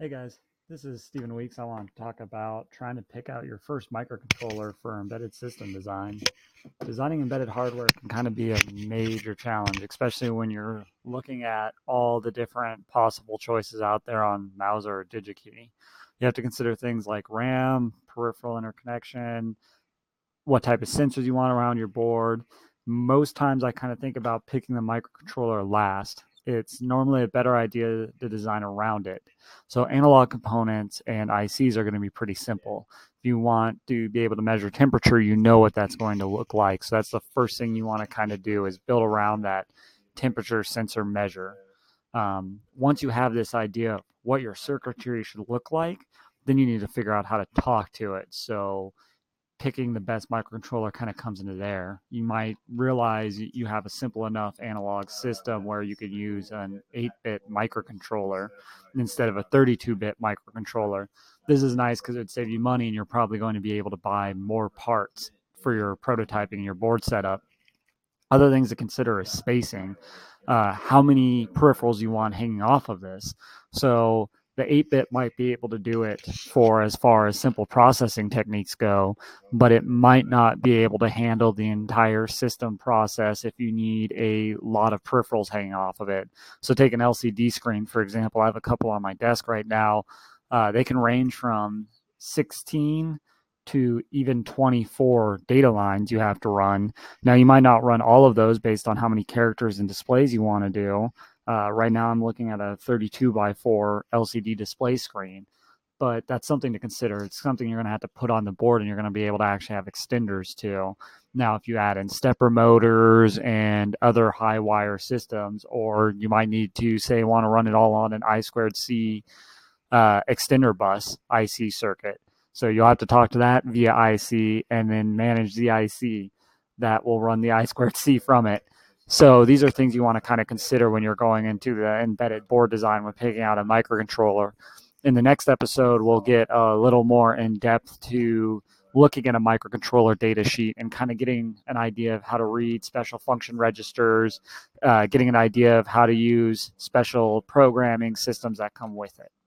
Hey guys, this is Steven Weeks. I want to talk about trying to pick out your first microcontroller for embedded system design. Designing embedded hardware can kind of be a major challenge, especially when you're looking at all the different possible choices out there on Mouser or DigiKey. You have to consider things like RAM, peripheral interconnection, what type of sensors you want around your board. Most times I kind of think about picking the microcontroller last. It's normally a better idea to design around it. So analog components and ICs are going to be pretty simple. If you want to be able to measure temperature, you know what that's going to look like. So that's the first thing you want to kind of do is build around that temperature sensor measure. Once you have this idea of what your circuitry should look like, then you need to figure out how to talk to it. So picking the best microcontroller kind of comes into there. You might realize you have a simple enough analog system where you could use an 8-bit microcontroller instead of a 32-bit microcontroller. This is nice because it would save you money and you're probably going to be able to buy more parts for your prototyping and your board setup. Other things to consider is spacing, how many peripherals you want hanging off of this. So the 8-bit might be able to do it for as far as simple processing techniques go, but it might not be able to handle the entire system process if you need a lot of peripherals hanging off of it. So take an LCD screen, for example. I have a couple on my desk right now. They can range from 16 to even 24 data lines you have to run. Now, you might not run all of those based on how many characters and displays you want to do. Right now I'm looking at a 32x4 LCD display screen, but that's something to consider. It's something you're going to have to put on the board and you're going to be able to actually have extenders to. Now, if you add in stepper motors and other high wire systems, or you might need to say, want to run it all on an I2C extender bus IC circuit. So you'll have to talk to that via IC and then manage the IC that will run the I2C from it. So these are things you want to kind of consider when you're going into the embedded board design when picking out a microcontroller. In the next episode, we'll get a little more in depth to looking at a microcontroller data sheet and kind of getting an idea of how to read special function registers, getting an idea of how to use special programming systems that come with it.